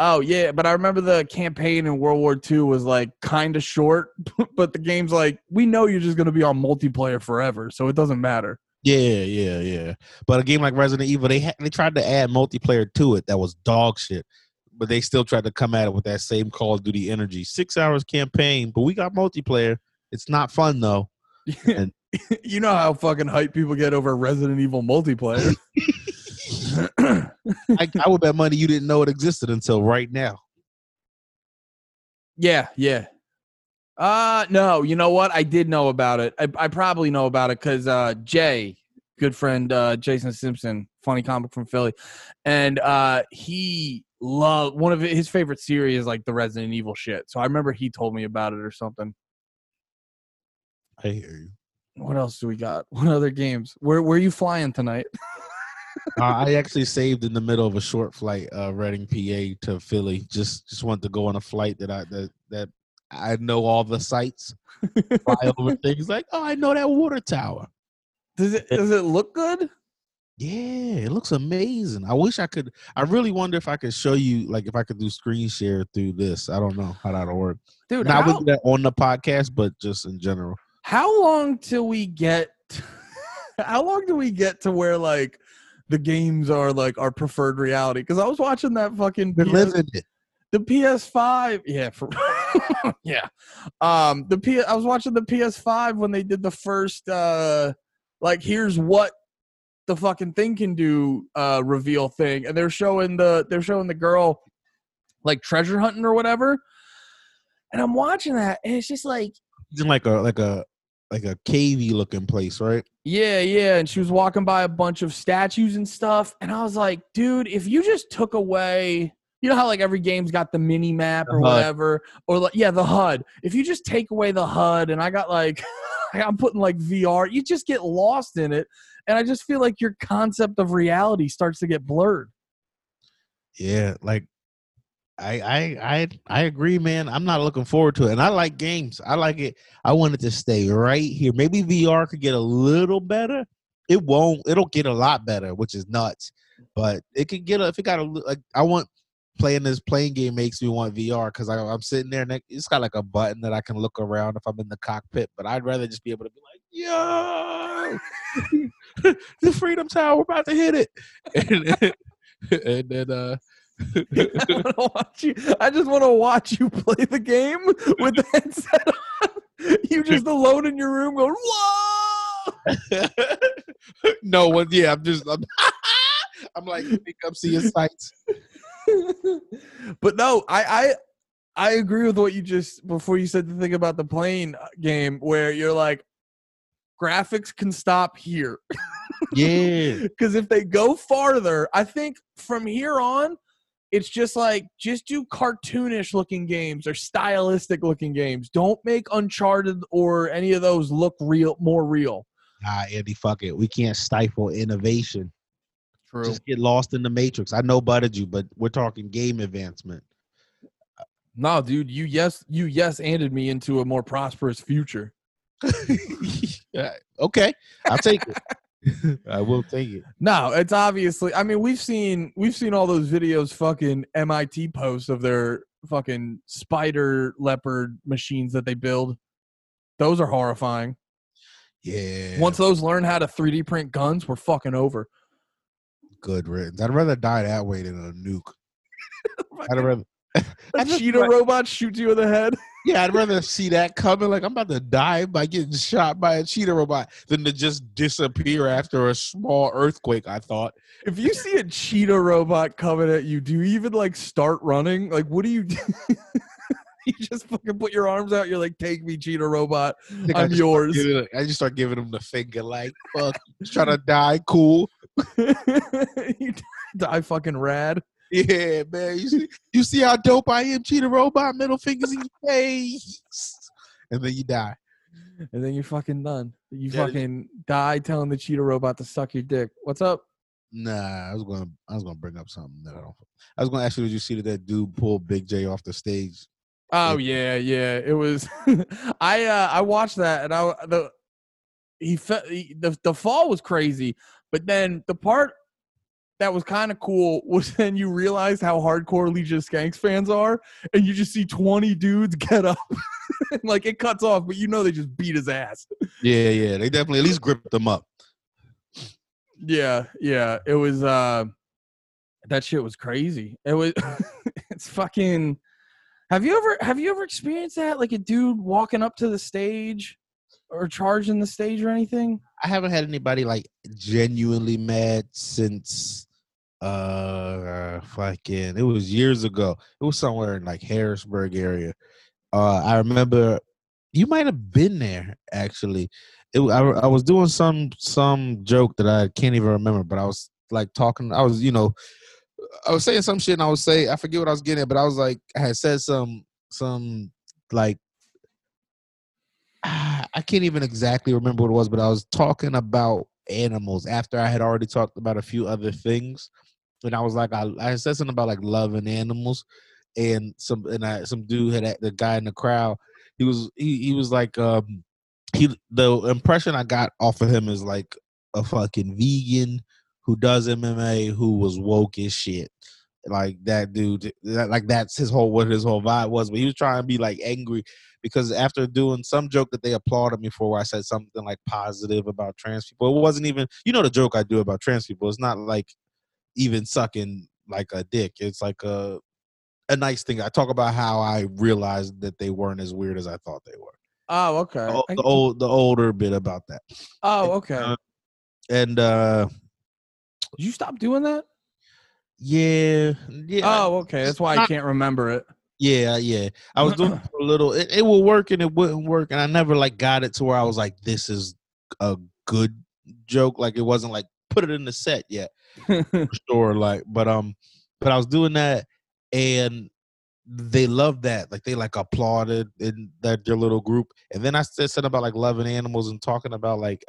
Oh yeah, but I remember the campaign in World War II was like kind of short, but the game's like, we know you're just gonna be on multiplayer forever, so it doesn't matter. Yeah. But a game like Resident Evil, they tried to add multiplayer to it that was dog shit, but they still tried to come at it with that same Call of Duty energy. 6 hours campaign, but we got multiplayer. It's not fun though. And you know how fucking hype people get over Resident Evil multiplayer. I would bet money you didn't know it existed until right now. Yeah. No, you know what? I did know about it. I probably know about it because Jay, good friend Jason Simpson, funny comic from Philly, and he loved one of his favorite series is like the Resident Evil shit. So I remember he told me about it or something. I hear you. What else do we got? What other games? Where are you flying tonight? I actually saved in the middle of a short flight, Reading, PA to Philly. Just wanted to go on a flight that I know all the sights. Fly over things like, oh, I know that water tower. Does it look good? Yeah, it looks amazing. I wish I could. I really wonder if I could show you, like, if I could do screen share through this. I don't know how that'll work, dude. Not with that on the podcast, but just in general. How long till we get? How long do we get to where like? The games are like our preferred reality, because I was watching that fucking the PS5. Yeah, for yeah. I was watching the PS5 when they did the first like here's what the fucking thing can do reveal thing, and they're showing the girl like treasure hunting or whatever, and I'm watching that, and it's just like like a cavey looking place, right? Yeah. And she was walking by a bunch of statues and stuff, and I was like, dude, if you just took away, you know how like every game's got the mini map or whatever, or like, yeah, the HUD. If you just take away the HUD, and I got like I'm putting like VR, you just get lost in it, and I just feel like your concept of reality starts to get blurred. Yeah, like I agree, man. I'm not looking forward to it. And I like games. I like it. I want it to stay right here. Maybe VR could get a little better. It won't. It'll get a lot better, which is nuts. But it could get I want playing this plane game makes me want VR, because I'm sitting there and it's got like a button that I can look around if I'm in the cockpit. But I'd rather just be able to be like, yo, the Freedom Tower, we're about to hit it. And then I just want to watch you play the game with the headset on. You just alone in your room going, whoa! No one, yeah, I'm like, pick up, seeing sights. But no, I agree with what you just, before you said the thing about the plane game, where you're like, graphics can stop here. Yeah. Because if they go farther, I think from here on, it's just like, just do cartoonish looking games or stylistic looking games. Don't make Uncharted or any of those look real, more real. Nah, Andy, fuck it. We can't stifle innovation. True. Just get lost in the matrix. I know butted you, but we're talking game advancement. No, dude, you yes-anded me into a more prosperous future. Okay, I'll take it. I will take it. No, it's obviously, I mean, we've seen all those videos, fucking MIT posts of their fucking spider leopard machines that they build. Those are horrifying. Yeah. Once those learn how to 3D print guns, we're fucking over. Good riddance. I'd rather die that way than a nuke. A cheetah robot shoots you in the head. Yeah, I'd rather see that coming. Like, I'm about to die by getting shot by a cheetah robot than to just disappear after a small earthquake, I thought. If you see a cheetah robot coming at you, do you even, like, start running? Like, what do you do? You just fucking put your arms out. You're like, take me, cheetah robot. I'm yours. I just start giving him the finger, like, fuck, trying to die cool. You die fucking rad. Yeah, man. You see how dope I am, cheetah robot, middle fingers in your face. And then you die. And then you're fucking done. You die telling the cheetah robot to suck your dick. What's up? Nah, I was gonna bring up something that I was gonna ask you, did you see that dude pull Big J off the stage? Oh yeah. It was I watched that and the fall was crazy, but then the part that was kind of cool was then you realize how hardcore Legion of Skanks fans are, and you just see 20 dudes get up. Like, it cuts off, but you know they just beat his ass. Yeah. They definitely at least gripped him up. Yeah. It was that shit was crazy. It was it's fucking have you ever experienced that? Like a dude walking up to the stage or charging the stage or anything? I haven't had anybody like genuinely mad since fucking, it was years ago. It was somewhere in like Harrisburg area. I remember you might have been there actually. I was doing some joke that I can't even remember, but I was like talking. I was saying some shit, and I forget what I was getting at, but I was like, I had said some like, I can't even exactly remember what it was, but I was talking about animals after I had already talked about a few other things. And I was like, I said something about like loving animals, and some dude had, the guy in the crowd, he was like, the impression I got off of him is like a fucking vegan who does MMA, who was woke as shit. Like that dude, that's what his whole vibe was. But he was trying to be like angry because after doing some joke that they applauded me for, where I said something like positive about trans people, it wasn't even, you know, the joke I do about trans people. It's not like even sucking like a dick. It's like a nice thing. I talk about how I realized that they weren't as weird as I thought they were. Oh, okay. The older bit about that. Oh, okay. And did you stop doing that? Yeah. Oh, okay. That's why I can't remember it. Yeah. I was doing it for a little. It would work and it wouldn't work, and I never like got it to where I was like, "This is a good joke." Like it wasn't like put it in the set yet, for sure. Like, but I was doing that, and they loved that. Like they like applauded in that their little group, and then I said something about like loving animals and talking about like.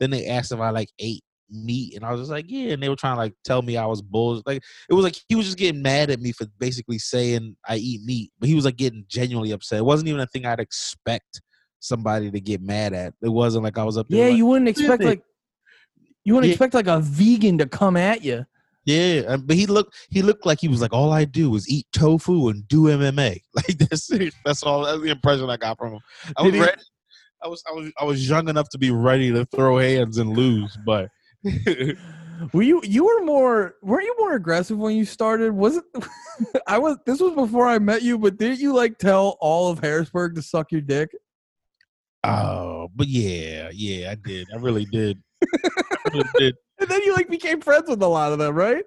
Then they asked if I like ate meat, and I was just like, yeah, and they were trying to like tell me I was bull. Like it was like he was just getting mad at me for basically saying I eat meat, but he was like getting genuinely upset. It wasn't even a thing I'd expect somebody to get mad at. It wasn't like I was up there. Yeah, like, you wouldn't expect like a vegan to come at you. Yeah, but he looked like he was like, all I do is eat tofu and do MMA. Like that's all. That's the impression I got from him. I was ready. I was young enough to be ready to throw hands and lose, but were you more aggressive when you started? This was before I met you, but didn't you like tell all of Harrisburg to suck your dick? Oh, but yeah, I did. I really did. I really did. And then you like became friends with a lot of them, right?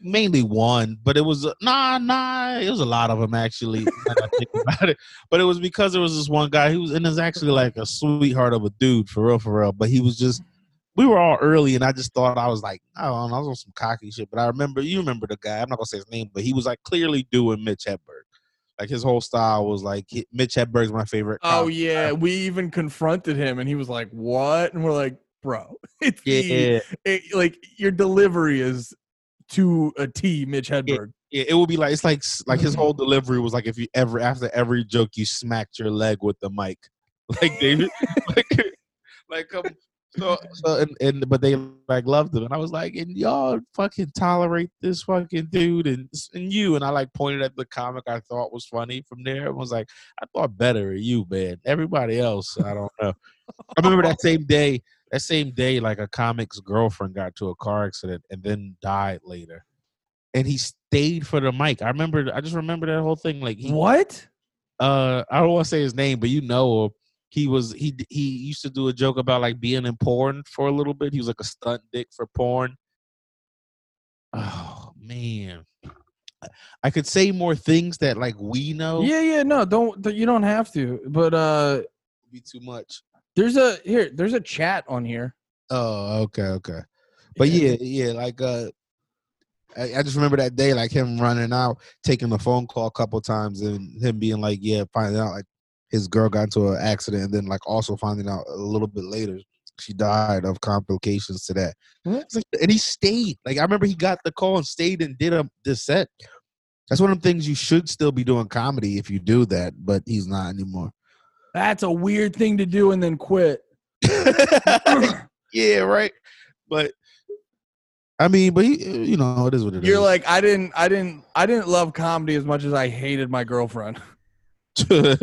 Mainly one, but it was it was a lot of them actually. I think about it, but it was because there was this one guy who was, and is actually like a sweetheart of a dude, for real. But he was just, we were all early, and I just thought I was like, I don't know, I was on some cocky shit. But I remember, you remember the guy. I'm not gonna say his name, but he was like clearly doing Mitch Hedberg. Like his whole style was like, Mitch Hedberg's my favorite. Oh yeah, we even confronted him, and he was like, "What?" And we're like, "Bro, it's like your delivery is." To a T, Mitch Hedberg. It would be like, it's like his whole delivery was like, if you ever, after every joke, you smacked your leg with the mic. Like, David. But they like loved him. And I was like, and y'all fucking tolerate this fucking dude and you. And I like pointed at the comic I thought was funny from there. I was like, I thought better of you, man. Everybody else, I don't know. I remember that same day, like a comic's girlfriend got to a car accident and then died later. And he stayed for the mic. I just remember that whole thing. Like, I don't want to say his name, but you know, he used to do a joke about like being in porn for a little bit. He was like a stunt dick for porn. Oh man, I could say more things that like we know. Yeah, no, you don't have to, but it'd be too much. There's a chat on here. Oh, okay. But yeah, like I just remember that day, like him running out, taking the phone call a couple times, and him being like, yeah, finding out like his girl got into an accident, and then like also finding out a little bit later she died of complications to that. Like, and he stayed. Like I remember he got the call and stayed and did this set. That's one of the things you should still be doing comedy if you do that, but he's not anymore. That's a weird thing to do and then quit. Yeah, right. But I mean, but he, you know, it is what it is. You're like, I didn't love comedy as much as I hated my girlfriend. I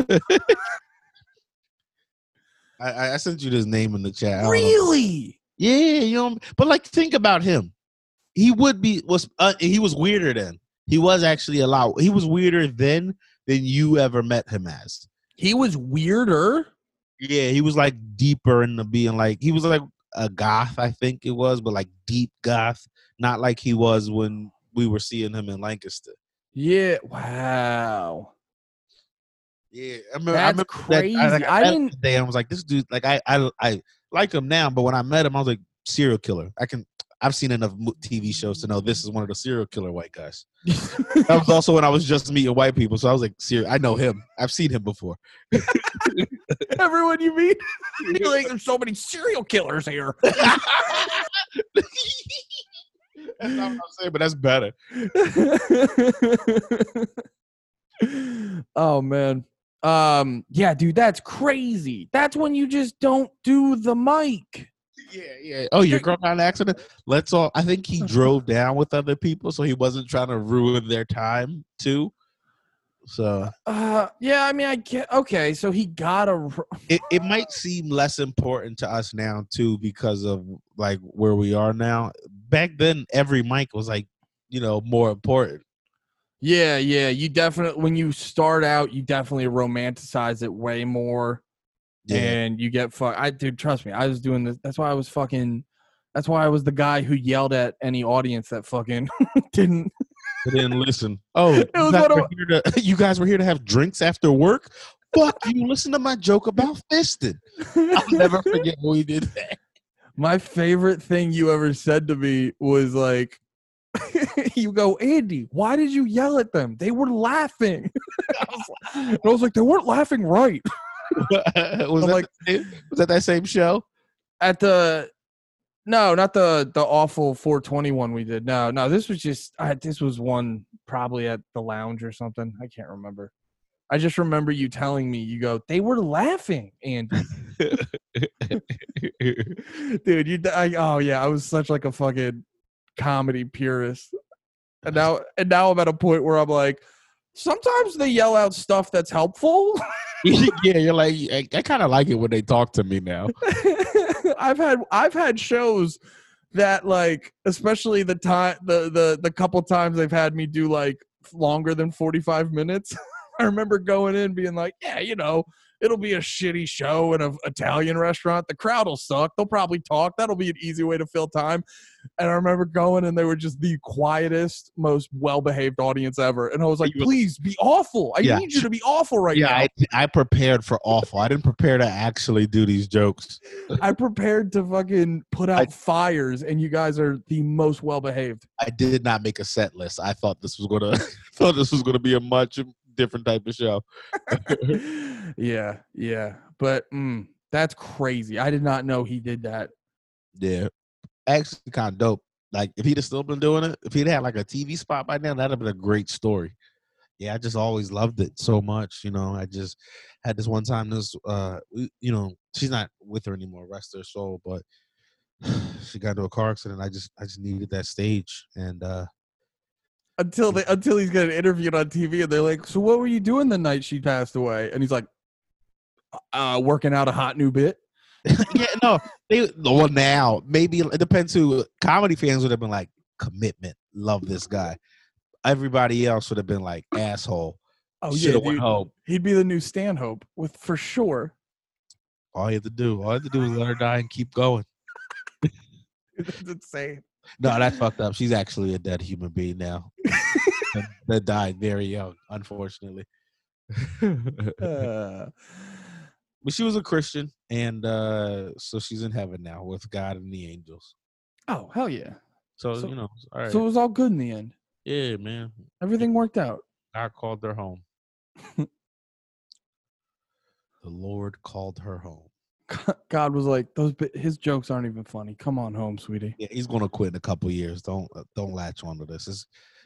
sent you this name in the chat. Really? Yeah, you know, but like think about him. He was weirder then. He was weirder then than you ever met him as. He was weirder. Yeah, he was like deeper into being like, he was like a goth, I think it was, but like deep goth, not like he was when we were seeing him in Lancaster. Yeah, wow. Yeah, I remember. That's crazy. I was like, this dude. Like I like him now, but when I met him, I was like, serial killer. I've seen enough TV shows to know this is one of the serial killer white guys. That was also when I was just meeting white people. So I was like, I know him. I've seen him before. Everyone you meet. You're like, there's so many serial killers here. That's not what I'm saying, but that's better. Oh, man. Yeah, dude, that's crazy. That's when you just don't do the mic. Yeah. Oh, your girl got an accident? I think he drove down with other people, so he wasn't trying to ruin their time, too. So. Yeah, I mean, I get. Okay, so he got a. It might seem less important to us now, too, because of, like, where we are now. Back then, every mic was, like, you know, more important. Yeah. You definitely, when you start out, you definitely romanticize it way more. Yeah. And you get fucked. Dude, trust me. I was doing this. That's why I was the guy who yelled at any audience that fucking didn't listen. Oh, you guys were here to have drinks after work? Fuck you! Listen to my joke about fisting. I'll never forget when we did that. My favorite thing you ever said to me was like, you go, Andy, why did you yell at them? They were laughing. I was like, they weren't laughing right. Was that that same show? No, not the awful 420 one we did. No, this was just this was one probably at the lounge or something. I can't remember. I just remember you telling me, you go, they were laughing, Andy. Dude, I was such like a fucking comedy purist, and now I'm at a point where I'm like, sometimes they yell out stuff that's helpful. Yeah, you're like, I kind of like it when they talk to me now. I've had shows that, like, especially the time, the couple times they've had me do like longer than 45 minutes. I remember going in being like, yeah, you know, it'll be a shitty show in an Italian restaurant. The crowd will suck. They'll probably talk. That'll be an easy way to fill time. And I remember going, and they were just the quietest, most well-behaved audience ever. And I was like, please be awful. I need you to be awful right now. I prepared for awful. I didn't prepare to actually do these jokes. I prepared to fucking put out fires, and you guys are the most well-behaved. I did not make a set list. I thought this was going to be a much different type of show. yeah but that's crazy. I did not know he did that. Yeah, actually kind of dope. Like, if he'd have still been doing it, if he'd had like a TV spot by now, that'd have been a great story. Yeah, I just always loved it so much, you know. I just had this one time, this you know, she's not with her anymore, rest her soul, but she got into a car accident. I just needed that stage. And Until he's getting interviewed on TV, and they're like, "So what were you doing the night she passed away?" And he's like, "Working out a hot new bit." Yeah, no, well now maybe it depends who. Comedy fans would have been like, "Commitment, love this guy." Everybody else would have been like, "Asshole." Oh yeah, dude, he'd be the new Stanhope for sure. All you have to do is let her die and keep going. That's insane. No, that's fucked up. She's actually a dead human being now. That died very young, unfortunately. But she was a Christian, and so she's in heaven now with God and the angels. Oh, hell yeah. So you know, all right. So it was all good in the end. Yeah, man. Everything worked out. God called her home. The Lord called her home. God was like, his jokes aren't even funny. Come on home, sweetie. Yeah, he's gonna quit in a couple years. Don't latch onto this.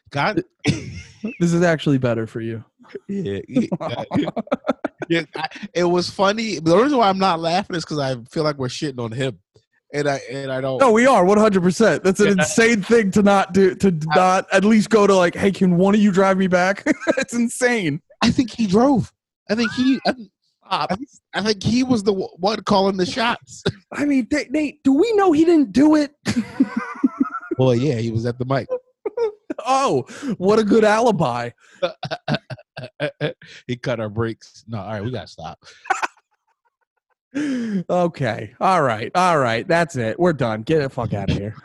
God, this is actually better for you. Yeah, it was funny. The reason why I'm not laughing is because I feel like we're shitting on him, and I don't. No, we are 100%. That's an insane thing to not do. To not at least go to like, hey, can one of you drive me back? It's insane. I think he drove. I think he was the one calling the shots. I mean, Nate, do we know he didn't do it? Well, yeah, he was at the mic. Oh, what a good alibi. He cut our brakes. No, all right, we got to stop. Okay. All right. That's it. We're done. Get the fuck out of here.